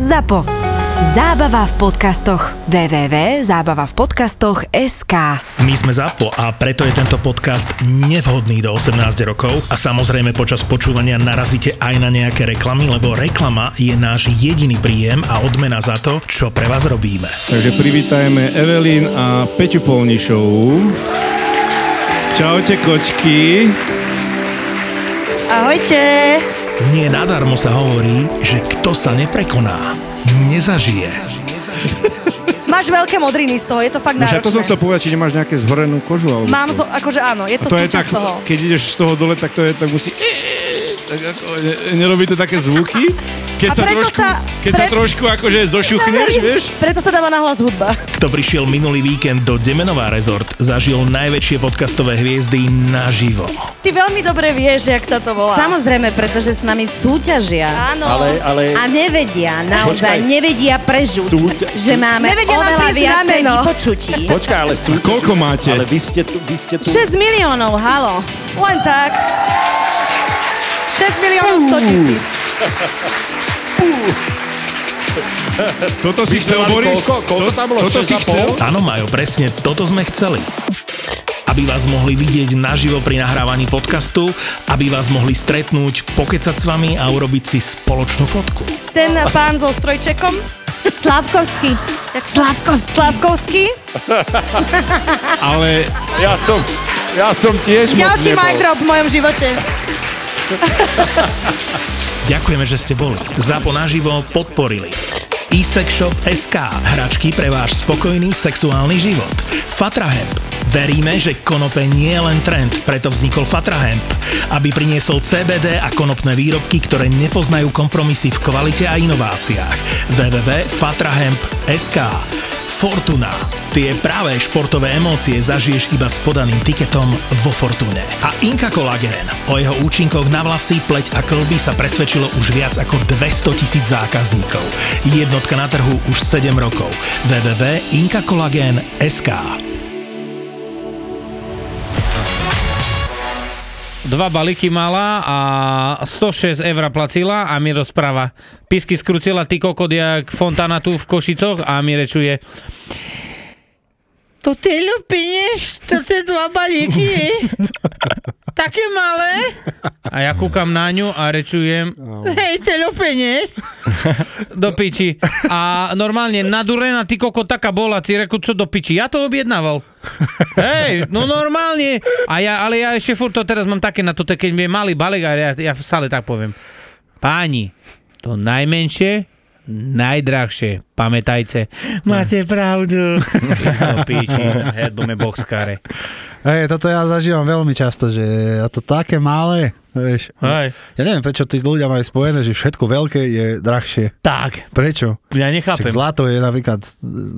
ZAPO. Zábava v podcastoch. www.zabavavpodcastoch.sk. My sme ZAPO a preto je tento podcast nevhodný do 18 rokov a samozrejme počas počúvania narazíte aj na nejaké reklamy, lebo reklama je náš jediný príjem a odmena za to, čo pre vás robíme. Takže privítajme Evelyn a Peťu Polnišovú. Čaute kočky. Ahojte. Nie nadarmo sa hovorí, že kto sa neprekoná, nezažije. Máš veľké modriny z toho, je to fakt náročné. A to som chcel povedať, či nemáš nejaké zhorenú kožu? Alebo mám, akože áno, je to súčasť toho. Keď ideš z toho dole, tak to je, tak musí... Tak ako, nerobí to také zvuky? Keď sa trošku akože zošuchneš, vieš? Preto sa dáva nahlas hudba. Kto prišiel minulý víkend do Demänová Resort, zažil najväčšie podcastové hviezdy naživo. Ty veľmi dobre vieš, jak sa to volá. Samozrejme, pretože s nami súťažia. Áno. Ale... A nevedia, naozaj nevedia prežuť, že máme oveľa viacej vypočutí. Počkaj, ale koľko máte? Ale vy ste tu... 6 miliónov, halo. Len tak. 6 miliónov 100 tisíc. Toto si chcel, Boris? Koľko tam bolo? Toto si chcel? Áno, Majo, presne, toto sme chceli. Aby vás mohli vidieť naživo pri nahrávaní podcastu, aby vás mohli stretnúť, pokecať s vami a urobiť si spoločnú fotku. Ten pán so strojčekom? Slavkovský. Slavkovský? Ale ja som tiež moc nebol. Ďalší mic drop v mojom živote. Ďakujeme, že ste boli. ZAPO naživo podporili eSexshop.sk, hračky pre váš spokojný sexuálny život. Fatrahemp. Veríme, že konope nie je len trend, preto vznikol Fatrahemp, aby priniesol CBD a konopné výrobky, ktoré nepoznajú kompromisy v kvalite a inováciách. www.fatrahemp.sk. Fortuna. Tie práve športové emócie zažiješ iba s podaným tiketom vo Fortune. A Inca Collagen. O jeho účinkoch na vlasy, pleť a klby sa presvedčilo už viac ako 200 000 zákazníkov. Jednotka na trhu už 7 rokov. www.incacollagen.sk. 2 balíky mala a 106 € platila a mi rozpráva. Pisky skrúcila, ty kokot, jak fontána tu v Košicoch, a mi rečuje. To ty ľupinieš, to tie 2 balíky, také malé. A ja kúkam na ňu a rečujem, hej, ty ľupinieš. Do piči. A normálne nadurená, ty kokot, taká bola, si reku, co do piči, ja to objednával. Hej, no normálne. A ja, ale ja ešte furt to teraz mám také na to, keď mi je malý balík, a ja stále tak poviem. Páni, to najmenšie, najdrahšie, pamätajte. Máte pravdu. Píči, headbome boxkáre. Hej, toto ja zažívam veľmi často, že a to také malé, vieš. Hej. Ja neviem, prečo tí ľudia majú spojené, že všetko veľké je drahšie. Tak. Prečo? Ja nechápem. Však zlato je napríklad...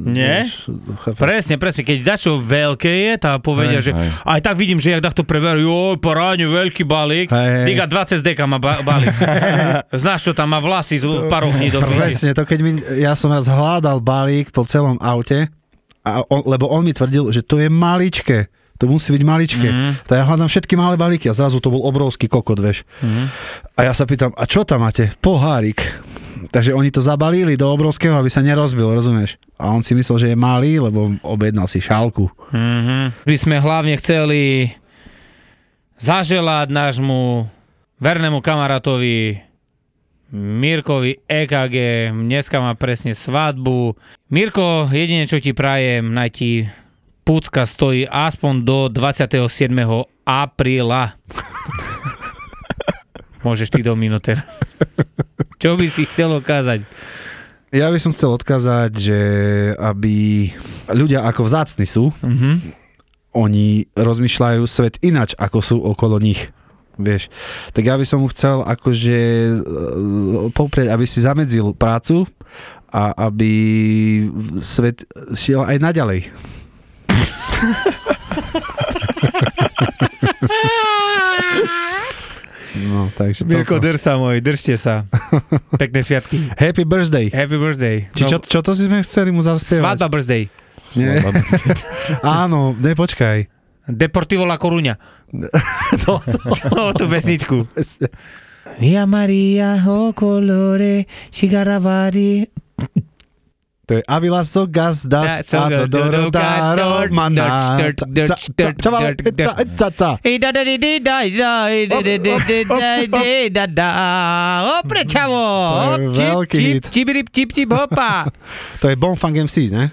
Nie? Vieš, presne. Keď dačo veľké je, tá povedia, hej, že... Hej. Aj tak vidím, že jak takto preberú, joj, paráne, veľký balík. Diga 20 deka má balík. Znáš, čo tam má vlasy z parochní do príde. Presne, to keď mi... Ja som raz hľadal balík po celom aute, lebo on mi tvrdil, že to je maličké. To musí byť maličké. Tak ja hľadám všetky malé balíky a zrazu to bol obrovský kokot, vieš. A ja sa pýtam, a čo tam máte? Pohárik. Takže oni to zabalili do obrovského, aby sa nerozbil, rozumieš? A on si myslel, že je malý, lebo objednal si šálku. My sme hlavne chceli zaželať nášmu vernému kamarátovi Mirkovi EKG. Dneska má presne svadbu. Mirko, jedine čo ti prajem, najti... Pucka stojí aspoň do 27. apríla. Môžeš ty do minúty. Čo by si chcel ukázať? Ja by som chcel odkázať, že aby ľudia ako vzácni sú, oni rozmýšľajú svet inač, ako sú okolo nich. Vieš, tak ja by som mu chcel akože poprieť, aby si zamedzil prácu a aby svet šiel aj naďalej. No, takže Mirko, drž sa môj, držte sa. Pekné sviatky. Happy birthday. Happy birthday. Či čo to si sme chceli mu zaspievať? Svadba birthday. Nie. Áno, počkaj. Deportivo La Coruña. To tú pesničku. Via Maria ho colore sigaravari. To je Avilaso Gas Das Tato Dorota Romana. Čaval. Opre čavo. Čip hopa. To je Bonfunk MC, ne?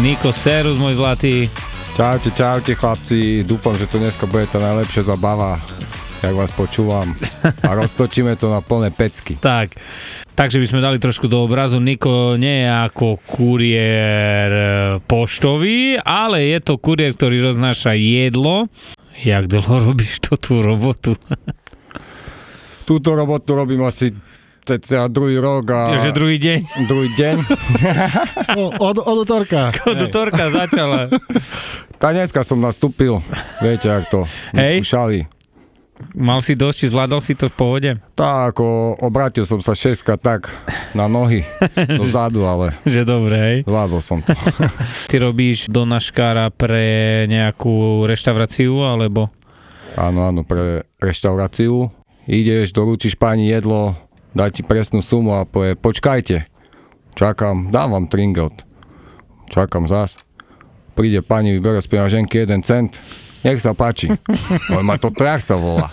Niko, serus, môj zlatý. Čaute, chlapci. Dúfam, že to dneska bude tá najlepšia zabava, jak vás počúvam. A roztočíme to na plné pecky. Tak. Takže by sme dali trošku do obrazu. Niko nie je ako kuriér poštový, ale je to kuriér, ktorý roznáša jedlo. Jak dlho robíš to tú robotu? Túto robotu robím asi... Teď druhý rok a... Takže druhý deň. Druhý deň. Od utorka. Od utorka začala. Tá dneska som nastúpil. Viete, jak to vyskúšali. Mal si dosť, či zvládol si to v pohode? Tak, obrátil som sa 6-ka tak na nohy, dozadu, ale... Že dobre, hej? Zvládol som to. Ty robíš donáškara pre nejakú reštauráciu, alebo... Áno, pre reštauráciu. Ideš, doručíš pani jedlo... Daj ti presnú sumu a povie, počkajte. Čakám, dám vám tringot. Čakám zás. Príde pani, vyberie z peňaženky 1 cent. Nech sa páči. Môj ma to trach sa volá.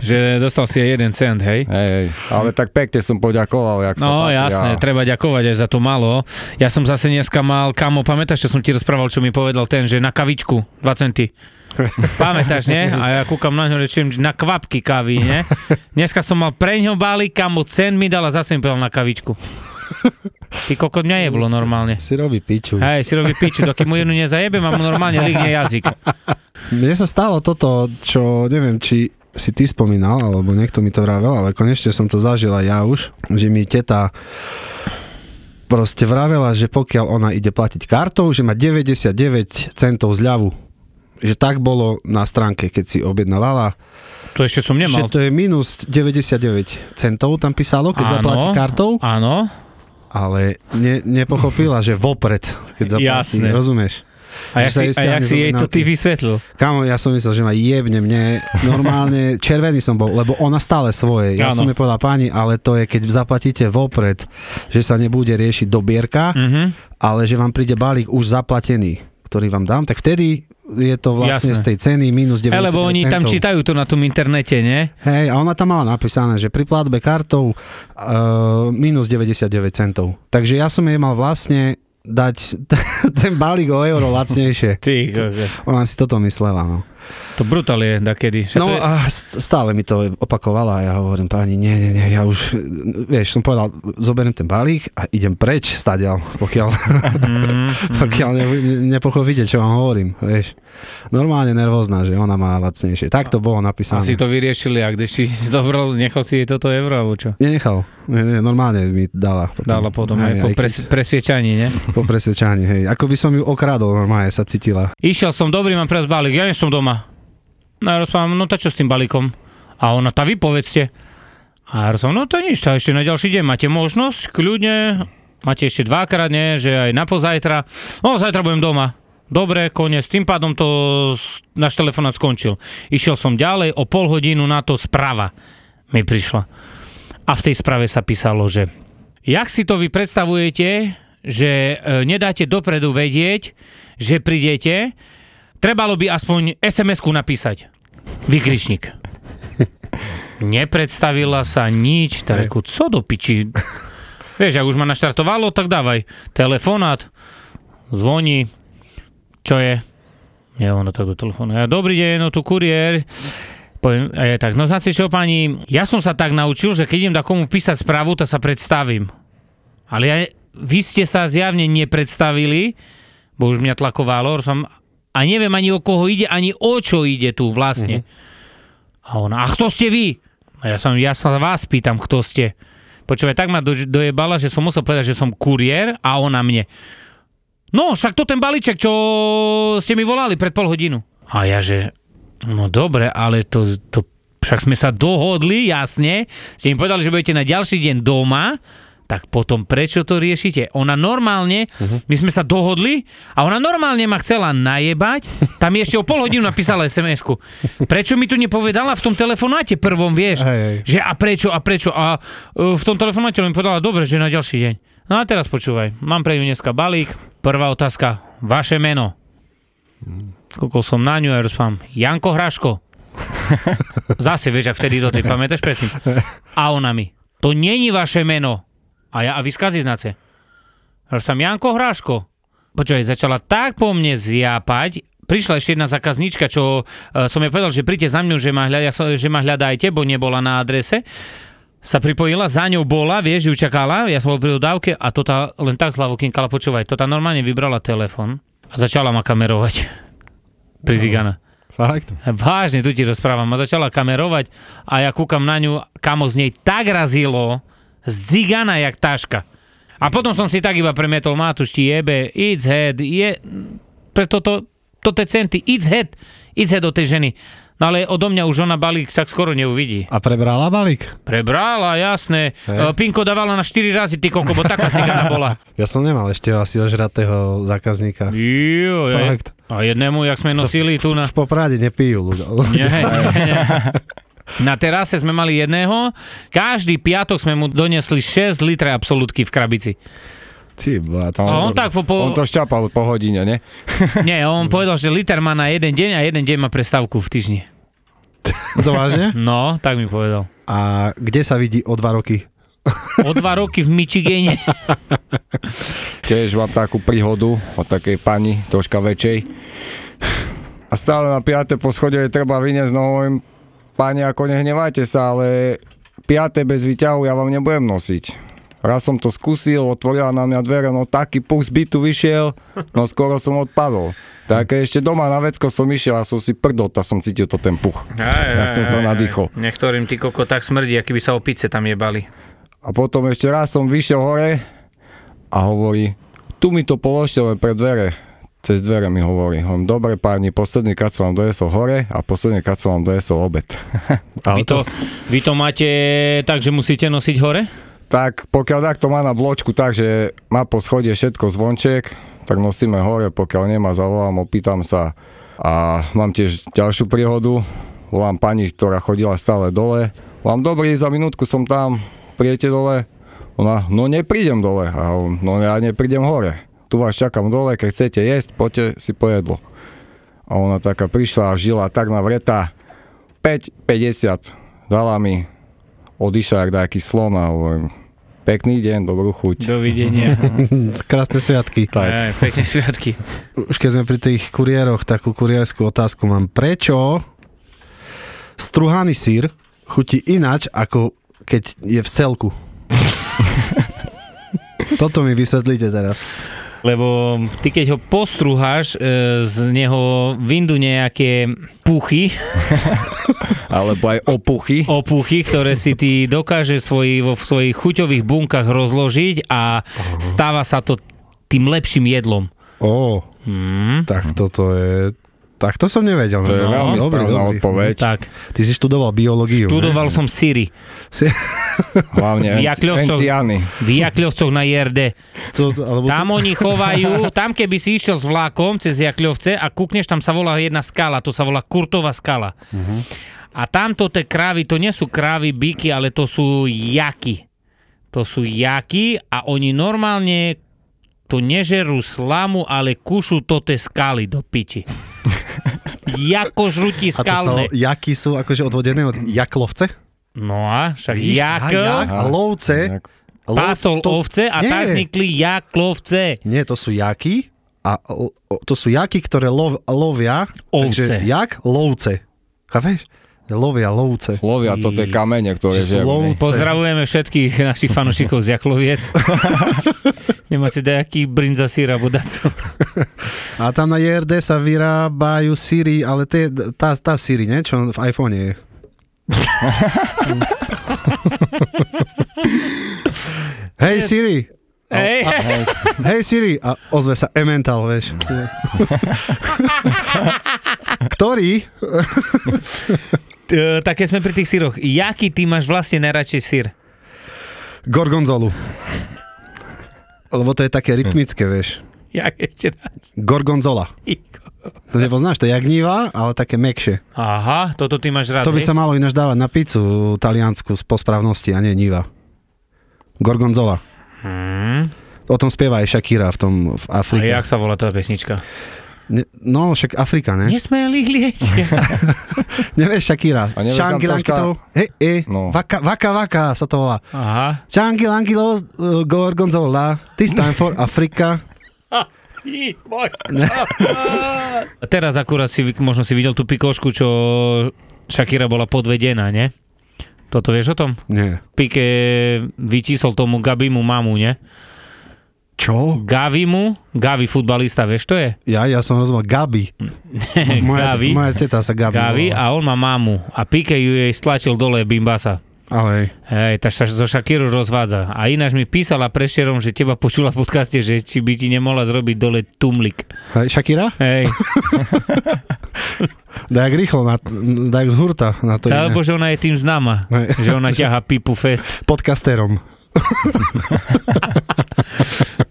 Že dostal si aj 1 cent, hej? Hej, ale tak pekne som poďakoval, jak sa páči. No jasné, treba ďakovať aj za to malo. Ja som zase dneska mal, kamo, pamätáš, čo som ti rozprával, čo mi povedal ten, že na kavičku 2 centy. Pamätáš, nie? A ja kúkam na ňo, rečím, na kvapky kávy, nie? Dneska som mal pre ňo balík, kamo, cen mi dal a zase mi povedal na kavičku. Ty kokot, mňa jeblo normálne. Si robí piču. Hej, si robí piču, dokým mu jednu nezajebem a mu normálne ligne jazyk. Mne sa stalo toto, čo neviem, či si ty spomínal, alebo niekto mi to vravel, ale konečne som to zažil aj ja už, že mi teta proste vravela, že pokiaľ ona ide platiť kartou, že má 99 centov zľavu. Že tak bolo na stránke, keď si objednávala. To ešte som nemal. Že to je minus 99 centov, tam písalo, keď zaplatí kartou. Áno. Ale nepochopila, že vopred, keď zaplatí. Jasné. Rozumieš? A jak si jej to ty vysvetlil? Kámo, ja som myslel, že ma jebne mne. Normálne červený som bol, lebo ona stále svoje. Ja som jej povedal, páni, ale to je, keď zaplatíte vopred, že sa nebude riešiť dobierka, ale že vám príde balík už zaplatený, ktorý vám dám, tak vtedy... je to vlastne z tej ceny minus 90%. Lebo oni tam čítajú to na tom internete, nie? Hej, a ona tam mala napísané, že pri platbe kartou minus 99 centov. Takže ja som jej mal vlastne dať ten balík o euro lacnejšie. Ona si toto myslela, no. To brutál je dakedy. No je... a stále mi to opakovala a ja hovorím, páni, nie, ja už, vieš, som povedal, zoberiem ten balík a idem preč stadiaľ, pokiaľ nepochopíte, čo vám hovorím, vieš. Normálne nervózna, že ona má lacnejšie. Tak to bolo napísané. A si to vyriešili, a když si zobral, nechal si jej toto euro, alebo čo? Nenechal. Normálne mi dala. Dala potom aj po presviečaní, ne? Po presviečaní, hej. Ako by som ju okradol, normálne sa cítila. Išiel som, dobrý, mám pre vás balík, ja nie som doma. No ja rozpávam, no tá čo s tým balíkom? A ona, tá vy povedzte. A ja rozpávam, no to nič, tá ešte na ďalší deň máte možnosť, kľudne, máte ešte 2-krát, nie, že aj na pozajtra. No, zajtra budem doma. Dobre, koniec, tým pádom to náš telefonát skončil. Išiel som ďalej, o pol hodinu na to správa mi prišla. A v tej správe sa písalo, že jak si to vy predstavujete, že nedáte dopredu vedieť, že prídete, trebalo by aspoň SMS-ku napísať. Vykričník. Nepredstavila sa nič, tak ako, co do piči? Vieš, ak už ma naštartovalo, tak dávaj. Telefonát, zvoní, čo je? Ja ona tak do telefónu. Ja, dobrý deň, no tu kuriér. Poviem, a ja tak, no znaci čo, pani, ja som sa tak naučil, že keď idem takomu písať správu, to sa predstavím. Ale ja, vy ste sa zjavne nepredstavili, bo už mňa tlakovalo, som, a neviem ani o koho ide, ani o čo ide tu vlastne. A ona, a kto ste vy? A ja sa vás pýtam, kto ste. Počúvaj, tak ma dojebala, že som musel povedať, že som kuriér a ona mne. No, však to ten balíček, čo ste mi volali pred pol hodinu. A ja že... No dobre, ale to však sme sa dohodli, jasne. Ste mi povedali, že budete na ďalší deň doma, tak potom prečo to riešite? Ona normálne, my sme sa dohodli a ona normálne ma chcela najebať, tam ešte o pol hodinu napísala SMS-ku. Prečo mi tu nepovedala v tom telefonáte prvom, vieš? Hej. Že a prečo? A v tom telefonáte mi povedala, dobre, že na ďalší deň. No a teraz počúvaj, mám pre ňu dneska balík. Prvá otázka, vaše meno. Koľko som na ňu a rozpám, Janko Hraško. Zase, vieš, ak vtedy to ty pamätáš predtým. A ona mi, to není vaše meno. A ja, a vy skazí znace. Som Janko Hráško. Počúvaj, začala tak po mne zjapať. Prišla ešte jedna zákaznička, čo som jej povedal, že príďte za mňu, že ma hľadá aj tebo, nebola na adrese. Sa pripojila, za ňou bola, vieš, ju čakala, ja som bol pri dodávke a to tá len tak zľavo kinkala, počúvaj, to tá normálne vybrala telefon a začala ma kamerovať. Prizigana. Fakt? Vážne, tu ti rozprávam. A začala kamerovať a ja kúkam na ňu, kamo z nej tak razilo, zigana jak táška. A potom som si tak iba premietol, Matúš ti jebe, it's head, je... Preto to te centy, it's head od tej ženy. No ale odo mňa už ona balík tak skoro neuvidí. A prebrala balík? Prebrala, jasné. Pinko dávala na 4 razy, ty koľko, bo taká cigana bola. Ja som nemal ešte asi ožratého zákazníka. Jo, fakt. A jednému, jak sme nosili tu na... V Poprade nepijú ľudia. Nie. Na terase sme mali jedného, každý piatok sme mu donesli 6 litre absolútky v krabici. On to šťapal po hodine, ne? Nie, on povedal, že liter má na jeden deň a jeden deň má prestávku v týždni. To vážne? No, tak mi povedal. A kde sa vidí o 2 roky? O 2 roky v Michigane. Tiež mám takú príhodu od takej pani, troška väčšej. A stále na 5. poschodie treba vyniesť, no hovorím, páne, ako nehnevajte sa, ale 5. bez výťahu ja vám nebudem nosiť. Raz som to skúsil, otvorila na mňa dvere, no taký puch z bytu vyšiel, no skoro som odpadol. Tak ešte doma na vecko som išiel a som si prdot a som cítil to ten puch. Som sa nadýchol. Niektorým ty koko tak smrdí, aký by sa o pice tam jebali. A potom ešte raz som vyšiel hore a hovorí, tu mi to položte len pre dvere. Cez dvere mi hovorí, dobre páni, posledný krát som vám dojesol hore a posledný krát som vám dojesol obed. Vy to máte tak, že musíte nosiť hore? Tak, pokiaľ takto má na bločku, takže má po schode všetko zvonček, tak nosíme hore, pokiaľ nemá, zavolám, opýtam sa. A mám tiež ďalšiu príhodu, volám pani, ktorá chodila stále dole. Volám, dobrý, za minútku som tam, príjete dole? Ona, no neprídem dole, a on, no ja neprídem hore. Tu vás čakám dole, keď chcete jesť, poďte si pojedlo. A ona taká prišla a žila tak na vreta, 5,50, dala mi, odišla jak nejaký slon a hovorím, pekný deň, dobrú chuť. Dovidenia. Krásne sviatky. Aj, pekné sviatky. Už keď sme pri tých kuriéroch, takú kuriérskú otázku mám. Prečo struhaný syr chutí inač, ako keď je v selku? Toto mi vysvetlíte teraz. Lebo ty keď ho postruháš, z neho vyndú nejaké puchy. Alebo aj opuchy. Opuchy, ktoré si ty dokáže vo svojich chuťových bunkách rozložiť a stáva sa to tým lepším jedlom. Tak toto je... Tak to som nevedel. To je veľmi správna odpoveď. Tak. Ty si študoval biológiu. Študoval som síry. Hlavne v Jaklovcoch na JRD. Tam oni chovajú, tam keby si išiel s vlákom cez Jaklovce a kúkneš, tam sa volá jedna skala, to sa volá Kurtová skala. Uh-huh. A tamto tie krávy, to nie sú krávy, byky, ale to sú jaky. To sú jaky a oni normálne to nežerú slamu, ale kušu to tie skaly do piči. Jako žrutí skalné. A to jaky sú akože odvodené od jaklovce? No a však jak, pásol ovce a tak vznikli jaklovce. Nie, to sú jaky a to sú jaky, ktoré lovia ovce. Takže jaklovce. Chápeš? Lovia. Lovia to tie kamene, ktoré žiajú. Pozdravujeme všetkých našich fanúšikov z Jakloviec. Nemáte nejaký brinza síra bodaco. A tam na JRD sa vyrábajú síry, ale tá síry, ne? Čo v iPhone je. Hej Siri, Hej Siri, a ozve sa Emmental, vieš. Ktorý? Tak keď sme pri tých syroch, jaký ty máš vlastne najradšej syr? Gorgonzolu. Lebo to je také rytmické, vieš. Jak ešte raz? Gorgonzola. To nepoznáš, to je jagníva, ale také mäkšie. Aha, toto ty máš rád. To by sa malo ináč dávať na pizzu taliansku z posprávnosti, a nie níva. Gorgonzola. O tom spieva aj Shakira v Afrike. A jak sa volá tá pesnička? No, však Afrika, ne? Nesmeli hlieť. Nevieš Shakira. A nevieš tam troška... No. Vaka sa to volá. Aha. Chanky lanky los gorgonzola. This time for Africa. Teraz akurát možno si videl tú pikošku, čo Shakira bola podvedená, ne? Toto vieš o tom? Nie. Pique vytísol tomu Gabimu mamu, ne? Čo? Gavi futbalista, vieš, to je? Ja som rozumel, Gabi. Moja teta sa Gavi a on má mamu. A Pique ju jej stlačil dole bimbasa. Ahoj. Hej, tá zo Shakiru rozvádza. A ináč mi písala prešierom, že teba počula v podcaste, že či by ti nemohla zrobiť dole tumlik. Hej, Shakira? Hej. Daj rýchlo, daj z hurta. Na to tá, lebo že ona je tým známa, hej. Že ona ťaha pipu fest. Podcasterom.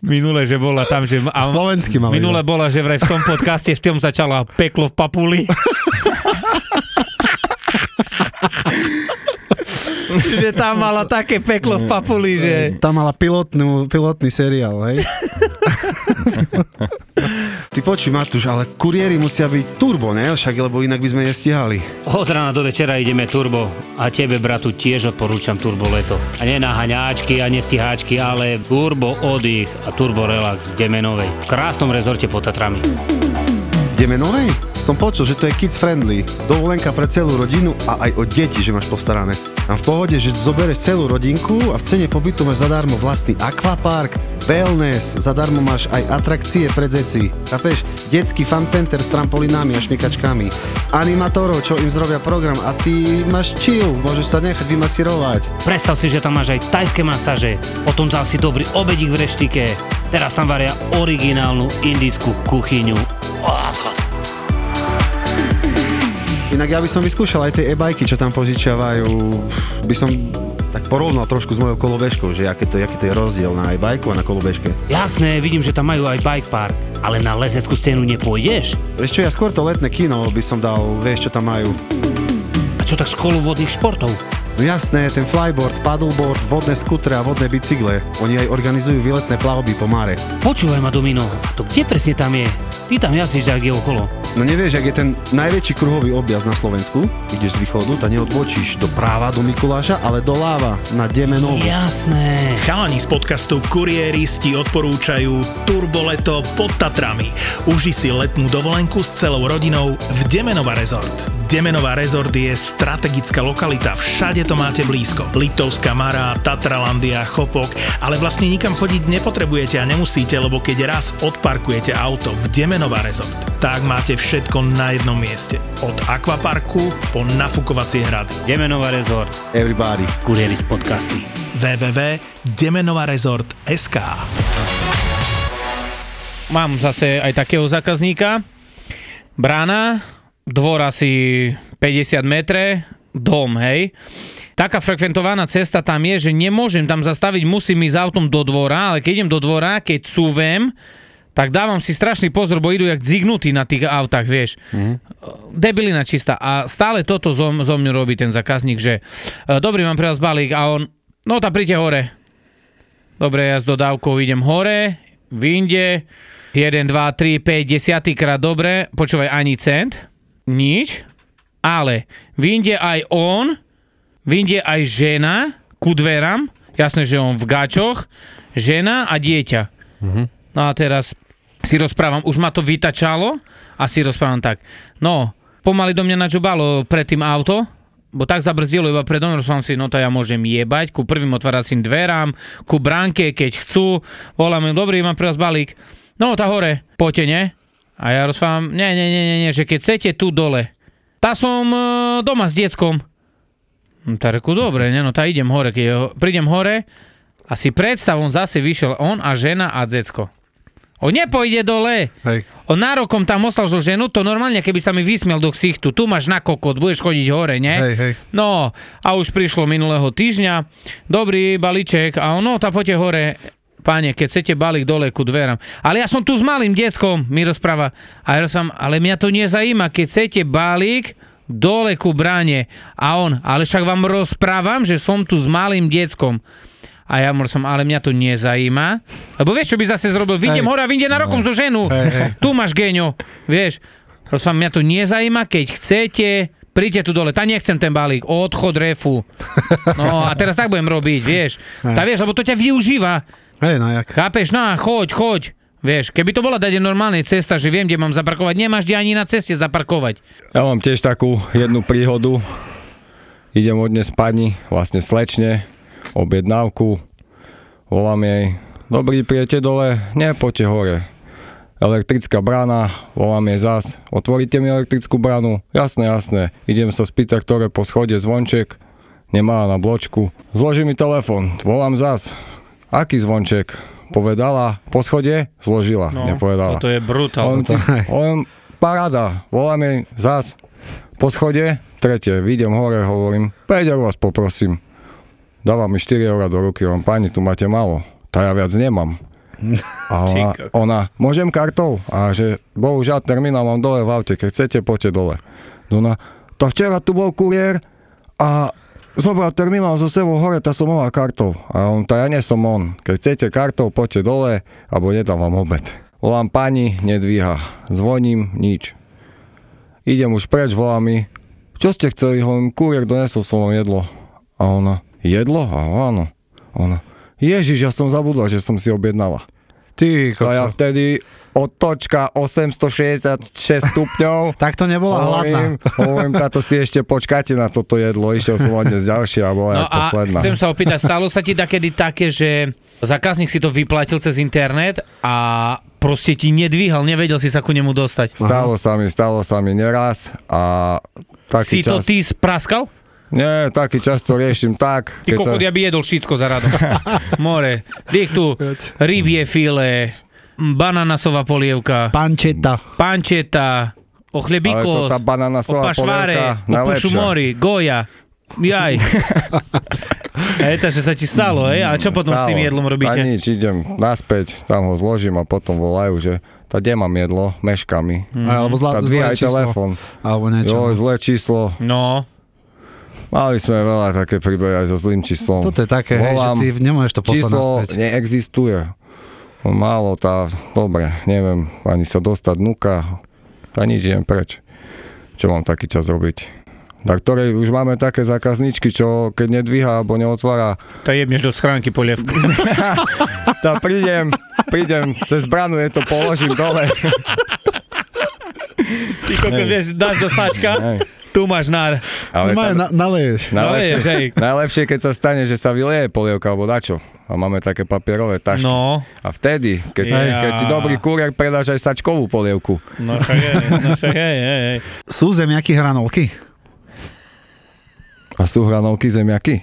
Minule, že bola tam, že... Minule bola, že vraj v tom podcaste, v tom začala peklo v papuli. Že tam mala také peklo v papuli, že... Tam mala pilotný seriál, hej? Ty počuj, Matúš, ale kuriéri musia byť turbo, ne? Však, lebo inak by sme nestihali. Od rána do večera ideme turbo. A tebe, bratu, tiež odporúčam turbo leto. A nie na haňáčky a nestiháčky, ale turbo oddych a turbo relax v Demänovej. V krásnom rezorte pod Tatrami. Demänovej? Som počul, že to je kids friendly, dovolenka pre celú rodinu a aj o deti, že máš postarané. A v pohode, že zoberieš celú rodinku a v cene pobytu máš zadarmo vlastný akvapark, wellness, zadarmo máš aj atrakcie pre deti. Chápeš? Detský fan center s trampolínami a šmikačkami, animátorov, čo im zrobia program a ty máš chill, môžeš sa nechať vymasírovať. Predstav si, že tam máš aj tajské masáže, potom tam si dobrý obedík v reštike, teraz tam varia originálnu indickú kuchyňu. Inak ja by som vyskúšal aj tie e-bajky, čo tam požičiavajú, by som tak porovnal trošku s mojou kolobežkou, že aký to je rozdiel na e-bajku a na kolobežke. Jasné, vidím, že tam majú aj bike park, ale na lezeckú scénu nepôjdeš. Vieš čo, ja skôr to letné kino by som dal, vieš čo tam majú. A čo tak školu vodných športov? No jasné, ten flyboard, paddleboard, vodné skutre a vodné bicykle. Oni aj organizujú výletné plavby po mare. Počúvaj ma, Domino, to kde presne tam je? Ty tam jazdíš, ak je okolo. No nevieš, ak je ten najväčší kruhový objazd na Slovensku, ideš z východu, tá neodbočíš do práva, do Mikuláša, ale do ľava, na Demänovú. Jasné. Chalani z podcastu Kuriéristi odporúčajú turboleto pod Tatrami. Uži si letnú dovolenku s celou rodinou v Demänová Resort. Demänová Resort je strategická lokalita, všade to máte blízko. Liptovská Mara, Tatralandia, Chopok, ale vlastne nikam chodiť nepotrebujete a nemusíte, lebo keď raz odparkujete auto v Demänová Resort, tak máte všetko na jednom mieste. Od akvaparku po nafukovacie hrady. Demänová Resort. Everybody. Kurieris podcasty. www.demenovaresort.sk. Mám zase aj takého zákazníka. Brána, dvor asi 50 metre, dom, hej. Taká frekventovaná cesta tam je, že nemôžem tam zastaviť, musím ísť autom do dvora, ale keď idem do dvora, keď cúvem, tak dávam si strašný pozor, bo idú jak dzignutí na tých autách, vieš. Debilina čistá. A stále toto zo mňa robí ten zákazník, že dobrý, mám pre vás balík a on, no tá príďte hore. Dobre, ja s dodávkou idem hore, vyjde, 1, 2, 3, 5, 10 krát, dobre, počúvaj, ani cent, nič, ale vyjde aj on, vyjde aj žena ku dverám, jasné, že on v gačoch, žena a dieťa. No a teraz... si rozprávam, už ma to vytačalo a si rozprávam tak. No, pomaly do mňa načubalo predtým auto, bo tak zabrzdilo iba pred domom, som si, no to ja môžem jebať, ku prvým otváracím dverám, ku bránke, keď chcú, volám, dobrý, mám pre vás balík. No, tá hore, poďte, ne? A ja rozprávam, nie, že keď chcete tu dole. Tá som doma s deckom. No, tá reku, dobre, ne, no tá idem hore, keď prídem hore A si predstav, on zase vyšiel, on a žena a decko. On nepojde dole. Hej. On nárokom tam oslal zo ženu, to normálne, keby sa mi vysmiel do ksichtu. Tu máš na kokot, budeš chodiť hore, ne? Hej, hej. No, a už prišlo minulého týždňa. Dobrý balíček. A ono, tá poďte hore. Páne, keď chcete balík dole ku dverám. Ale ja som tu s malým deckom, mi rozpráva. A ja som, ale mňa to nezajíma. Keď chcete balík, dole ku bráne. A on, ale však vám rozprávam, že som tu s malým deckom. A ja som, ale mňa to nezajíma. Lebo vieš, čo by zase zrobil? Vyjdem hore a vyjde na rokom zo ženu. Hej, hej. Tu máš géňo. Vieš, prosím, mňa to nezajíma, keď chcete, príďte tu dole. Tá nechcem ten balík. Odchod refu. No a teraz tak budem robiť, vieš. Tá vieš, lebo to ťa využíva. Hej, no jak. Chápeš? No choď. Vieš, keby to bola dať normálna cesta, že viem, kde mám zaparkovať, nemáš kde ani na ceste zaparkovať. Ja mám tiež takú jednu príhodu. Idem od dnes pani, vlastne slečne. Objednávku, volám jej, dobrý, prijete dole, nie, poďte hore, elektrická brána, volám jej zas, otvoríte mi elektrickú bránu, jasné, idem sa spýtať, ktoré po schode zvonček, nemá na bločku, zloží mi telefon, volám zas, aký zvonček, povedala, po schode, zložila, no, nepovedala. To je brutál. On, paráda, volám jej zas, po schode, tretie, idem hore, hovorím, 5 eur vás poprosím. Dáva mi 4 eurá do ruky, on, pani, tu máte málo, tá ja viac nemám. A ona, môžem kartou? A že, bohužiaľ, terminál mám dole v aute, keď chcete, poďte dole. Ona, to včera tu bol kuriér a zobral terminál zo sebou hore, tá som mohla kartou. A on, tá ja nie som on, keď chcete kartou, poďte dole, alebo nedám vám obed. Volám pani, nedvíha, zvoním, nič. Idem už preč, volá mi, čo ste chceli, hovorím, kuriér donesol som vám jedlo. A ona, jedlo? Áno. Ona, ježiš, ja som zabudla, že som si objednala. Ty, kokso. To ja vtedy otočka 866 stupňov. Tak to nebola hladná. Hovorím, táto si ešte počkáte na toto jedlo. Išiel som od dnes ďalšie a bola aj posledná. Chcem sa opýtať, stalo sa ti takedy také, že zákazník si to vyplatil cez internet a proste ti nedvíhal, nevedel si sa ku nemu dostať? Stalo sa mi neraz a taký čas. Si to ty spraskal? Nie, taký často riešim tak. Ty kokot, ja by jedol všetko za radom. More, dík tu, rybie filé, bananasová polievka. Pančeta, ochlebíkos, opašváre, opušu mori, goja, jaj. Takže sa ti stalo, hej? A čo potom stalo. S tým jedlom robíte? Tá nič, idem naspäť, tam ho zložím a potom volajú, že tá kde mám jedlo, meškami. Alebo zlé číslo. Alebo niečo. Jo, zlé číslo. No. Mali sme veľa také príbehy aj so zlým číslom. Toto je také, volám, hej, že ty nemôžeš to poslať naspäť. Číslo neexistuje. Málo tá, dobre, neviem ani sa dostať nuka. Tá nič, idem preč. Čo mám taký čas robiť? Na ktorej už máme také zákazničky, čo keď nedvíha alebo neotvára. Tá jebneš do schránky polievku. Tá prídem, cez branu je to položím dole. Ty koľko vieš, dáš do sáčka? Nej. Tu máš nár. Naleješ. Najlepšie, keď sa stane, že sa vylieje polievka alebo dačo. A máme také papierové tašky. No. A vtedy, keď si dobrý kuriér, predáš aj sačkovú polievku. No však je, hej. Sú zemiaky hranolky? A sú hranolky zemiaky?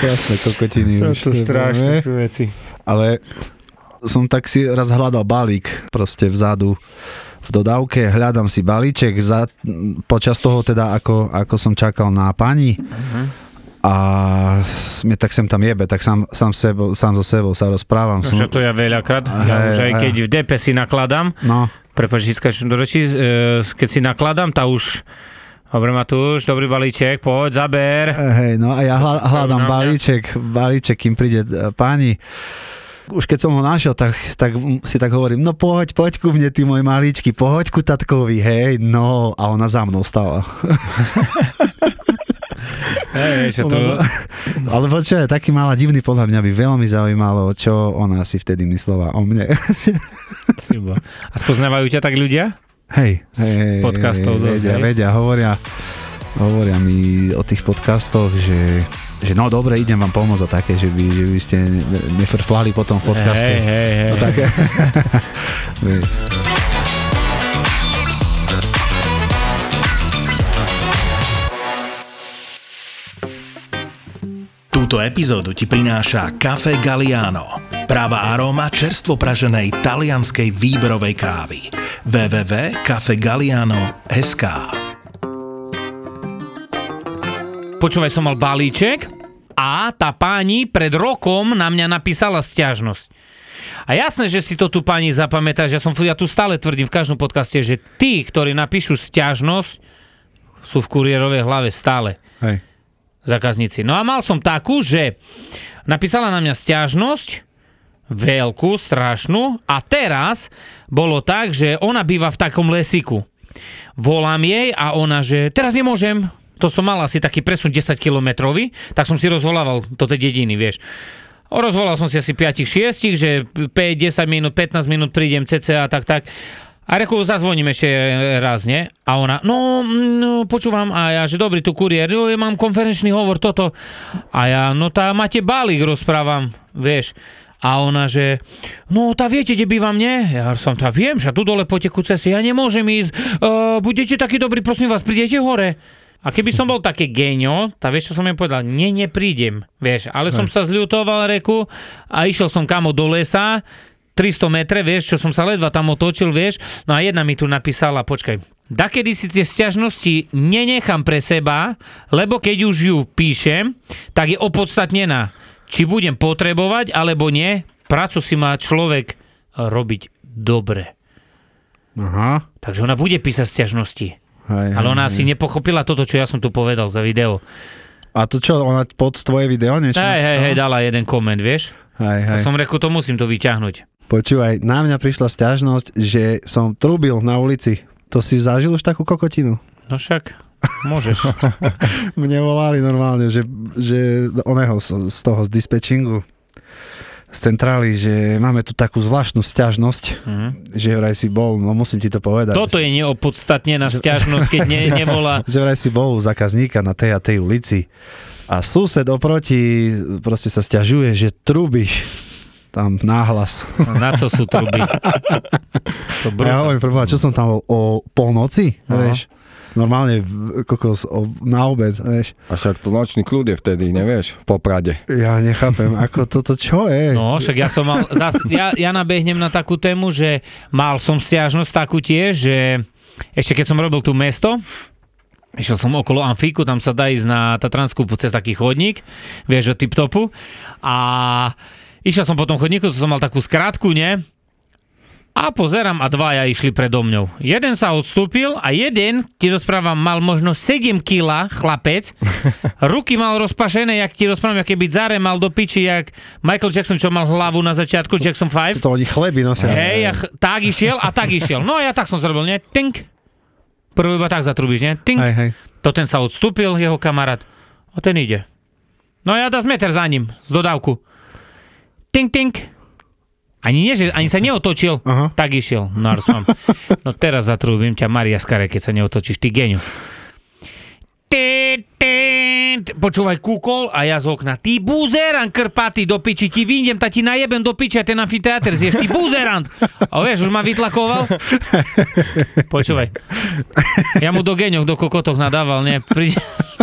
Strašné kokotiny. To strašné sú veci. Ale som tak si raz hľadal balík proste vzadu. V dodávke hľadám si balíček počas toho teda, ako som čakal na pani a mne tak sem tam jebe, tak sám so sebou sa rozprávam. No, to ja veľakrát, ja už aj keď v DP si nakladám, no. Keď si nakladám, tá už dobre Matúš, dobrý balíček, poď, zaber. Hej, no a ja hľadám balíček, kým príde pani. Už keď som ho našiel, tak si tak hovorím, no poď ku mne, ty môj maličký, poď ku tatkovi, hej, no. A ona za mnou stala. Hej, čo to? Ale počkaj, taký malá divný, podľa mňa by veľmi zaujímalo, čo ona si vtedy myslela o mne. A spoznávajú ťa tak ľudia? Hej. Z podcastov. Vedia, hovoria mi o tých podcastoch, že no dobre, idem vám pomôcť a také, že by ste nefrflali potom v podcaste. Hej. No také. Túto epizódu ti prináša Café Galiano. Práva aróma čerstvo praženej talianskej výberovej kávy. www.cafegaliano.sk. Počúvaj, som mal balíček a tá pani pred rokom na mňa napísala sťažnosť. A jasné, že si to tu pani zapamätáš, ja tu stále tvrdím v každom podcaste, že tí, ktorí napíšu sťažnosť, sú v kuriérovej hlave stále. Hej. Zákazníci. No a mal som takú, že napísala na mňa sťažnosť, veľkú, strašnú, a teraz bolo tak, že ona býva v takom lesíku. Volám jej a ona, že teraz nemôžem, to som mal asi taký presun 10-kilometrový, tak som si rozvolával do tej dediny, vieš. Rozvolal som si asi 5-6, že 5-10 minút, 15 minút prídem cca a tak. A reku, zazvoním ešte raz, nie? A ona, no, počúvam, a ja, že dobrý, tu kuriér, ja mám konferenčný hovor, toto. A ja, no tá, máte balík, rozprávam, vieš. A ona, že, no tá, viete, kde bývam, nie? Ja som tá, viem, že tu dole po teku ceste, ja nemôžem ísť, budete taký dobrý, prosím vás, prídete hore. A keby som bol také génio, tá vieš, čo som im povedal, neprídem, vieš. Ale som sa zľutoval, reku, a išiel som kamo do lesa, 300 metre, vieš, čo som sa ledva tam otočil, vieš. No a jedna mi tu napísala, počkaj, dakedy si tie sťažnosti nenechám pre seba, lebo keď už ju píšem, tak je opodstatnená. Či budem potrebovať, alebo nie, prácu si má človek robiť dobre. Aha. Takže ona bude písať sťažnosti. Ale ona asi nepochopila toto, čo ja som tu povedal za video. A to čo, ona pod tvoje video niečo? Hej, dala jeden koment, vieš. Hej. A som reku, to musím to vyťahnuť. Počúvaj, na mňa prišla sťažnosť, že som trúbil na ulici. To si zažil už takú kokotinu? No však, môžeš. Mne volali normálne, že oného z toho, z dispečingu, z centrály, že máme tu takú zvláštnu sťažnosť, že vraj si bol, no musím ti to povedať. Toto je neopodstatnená sťažnosť, keď nevolá. Že vraj si bol u zákazníka na tej a tej ulici a sused oproti proste sa sťažuje, že trúbiš tam náhlas. Na čo sú trúby? Ja hovorím, čo som tam bol, o polnoci, vieš? Normálne kokos na obed, vieš. A však to nočný kľud je vtedy, nevieš, v Poprade. Ja nechápem, ako toto čo je? No, však ja som mal, ja nabehnem na takú tému, že mal som sťažnosť takú tiež, že ešte keď som robil tu mesto, išiel som okolo Amfíku, tam sa dá ísť na Tatranskú kúpu cez taký chodník, vieš, od tip-topu. A išiel som po tom chodníku, som mal takú skrátku, nie? A pozerám, a dvaja išli predo mňou. Jeden sa odstúpil a jeden, ti rozprávam, mal možno 7 kila chlapec. Ruky mal rozpašené, jak ti rozprávam, aké byť zare mal do piči, jak Michael Jackson, čo mal hlavu na začiatku, Jackson 5. To oni chleby nosia. Hej, ja tak išiel. No ja tak som zrobil, nie? Tink. Prvý iba tak zatrubíš, nie? Tink. Hej. To ten sa odstúpil, jeho kamarát. A ten ide. No ja dá meter za ním, z dodávku. Tink, tink. Ani sa neotočil, tak išiel. No teraz zatrúbim ťa, Maria Skare, keď sa neotočíš, ty geňu. Počúvaj, kúkol a ja z okna, ty buzeran krpatý do piči, ti vyjdem, ta ti najebem do piči a ten amfiteáter zješ, ty buzeran. A vieš, už ma vytlakoval. Počúvaj, ja mu do geňoch, do kokotoch nadával, nie?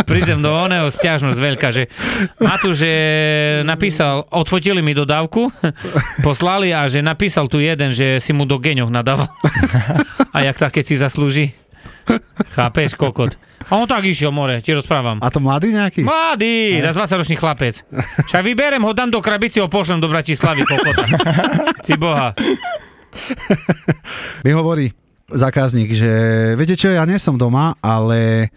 Prídem do oného, sťažnosť veľká, že Matúš napísal, odfotili mi dodávku, poslali, a že napísal tu jeden, že si mu do geňoch nadával. A jak tak, keď si zaslúži? Chápeš, kokot. A on tak išiel, more, ti rozprávam. A to mladý nejaký? Mladý, raz 20-ročný chlapec. Však vyberem ho, dám do krabici, ho pošlem do Bratislavy, kokota. Si boha. Mi hovorí zákazník, že viete čo, ja nie som doma, ale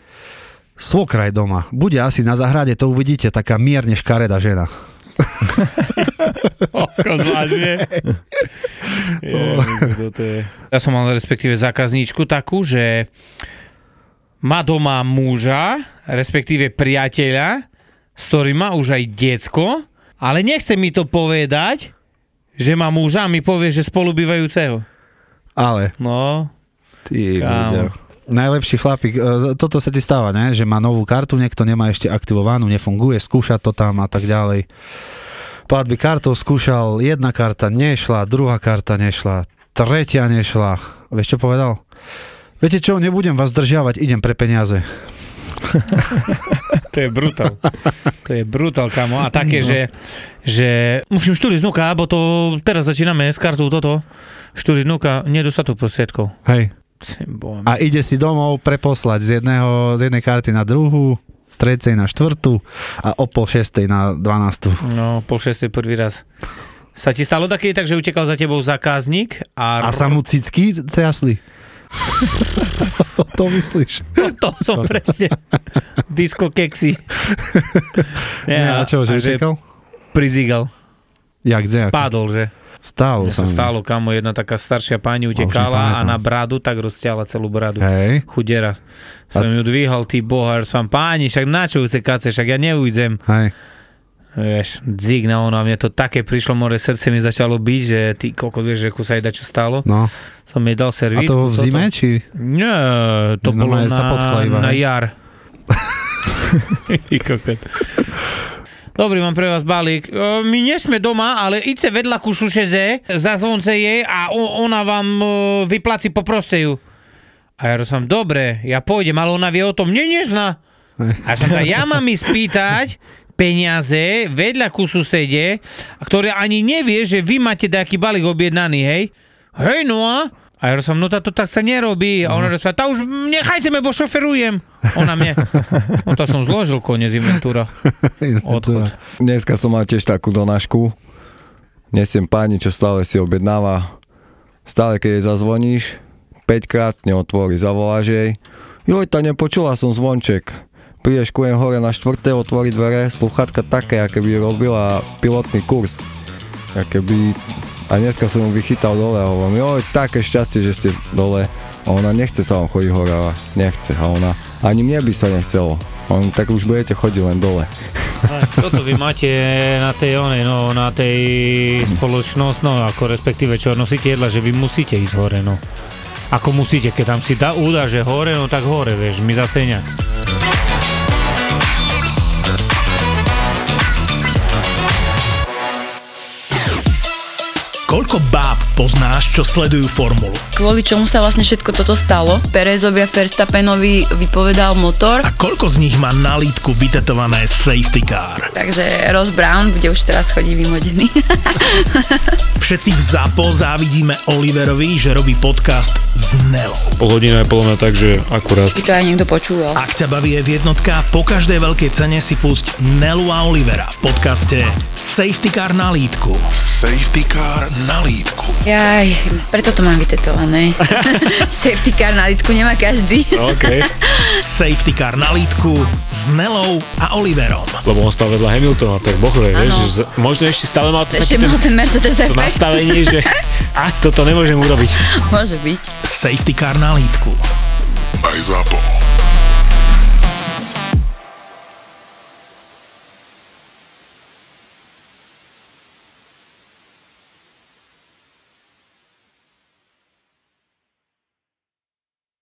svokra je doma. Bude asi na zahrade, to uvidíte, taká mierne škaredá žena. Ja som mal respektíve zákazníčku takú, že má doma muža, respektíve priateľa, s ktorým má už aj decko, ale nechce mi to povedať, že má muža, mi povie, že spolubývajúceho. Ale. No. Ty videl. Najlepší chlapík, toto sa ti stáva, ne? Že má novú kartu, niekto nemá ešte aktivovanú, nefunguje, skúša to tam a tak ďalej. Platby kartou skúšal, jedna karta nešla, druhá karta nešla, tretia nešla. Vieš, čo povedal? Viete čo, nebudem vás zdržiavať, idem pre peniaze. To je brutál. To je brutál, kamo. A také, no. Že musím 4 dnúka, bo to teraz začíname s kartou toto. 4 dnúka, nedostatok prostriedkov. Hej. A ide si domov preposlať z jednej karty na druhú, z 3. na 4. a o 5:30 na 12. No, 5:30 prvý raz. Sa ti stalo také, takže utekal za tebou zákazník a... A sa mu cicky triasli. To myslíš? To som presne. Disco keksy. Ja, čo, že utekal? Prizígal. Jak, kde? Spadol, že? Stálo sa mi. Stálo, kamo, jedna taká staršia pani utekala a na bradu tak rozťala celú bradu. Hej. Chudera. Som ju dvíhal, ty bohár, som páni, však na čo ucekáce, však ja neujdem. Hej. Vieš, dzigna ono a mne to také prišlo, more srdce mi začalo byť, že ty kokos, vieš, že kus aj dačo stalo. No. Som jej dal servír. A to v zime, či? Nie, to bolo na jar. Dobrý, mám pre vás balík. My nie sme doma, ale idce vedľa ku šušeze, zazvonce jej a ona vám vyplací, poproste ju. A ja rozumiem, dobre, ja pôjdem, ale ona vie o tom, nezná. A som sa, ja mám ísť pýtať peniaze vedľa ku susede, ktoré ani nevie, že vy máte nejaký balík objednaný, hej? Hej, no a? A ja rozumiem, no to tak sa nerobí. A ona rozumiem, tá už nechajte me, bo šoferujem. Ona mne. No to som zložil koniec inventúra. Odchod. Dneska som mal tiež takú donášku. Nesiem páni, čo stále si objednáva. Stále, keď jej zazvoníš, 5-krát neotvorí, zavoláš jej. Joj, tá nepočula som zvonček. Prídeš ku jem hore na 4. otvorí dvere, sluchátka také, aké by robila pilotný kurz. Akéby... A dneska som ju vychytal dole a hovorím, joj, také šťastie, že ste dole. A ona nechce sa vám chodiť hore, ale nechce. A ona, ani mne by sa nechcelo. On, tak už budete chodiť len dole. Toto vy máte na tej onej, no, na tej spoločnosti, no, ako respektíve, čo nosíte jedla, že vy musíte ísť hore, no. Ako musíte, keď tam si dá úda, že hore, no tak hore, vieš, my zase nejak. Koľko báb poznáš, čo sledujú formulu? Kvôli čomu sa vlastne všetko toto stalo? Perezovi a Verstappenovi vypovedal motor. A koľko z nich má na lítku vytetované Safety Car? Takže Ross Brown, kde už teraz chodí vymodený. Všetci v ZAPO závidíme Oliverovi, že robí podcast s Nellou. Pol hodina je podľa mňa tak, že akurát. Či to aj niekto počúval. Ak ťa baví jednotka, po každej veľkej cene si pusť Nellou a Olivera v podcaste Safety Car na lítku. Safety Car na lítku. Jaj, preto to mám vytetované. Safety car na lítku nemá každý. Okay. Safety car na lítku s Nellou a Oliverom. Lebo on stal vedľa Hamiltona, tak bohle, vieš, možno ešte stále mal to ešte mal ten Mercedes to nastavenie, že a toto nemôžem urobiť. Môže byť. Safety car na lítku. Aj ZAPO.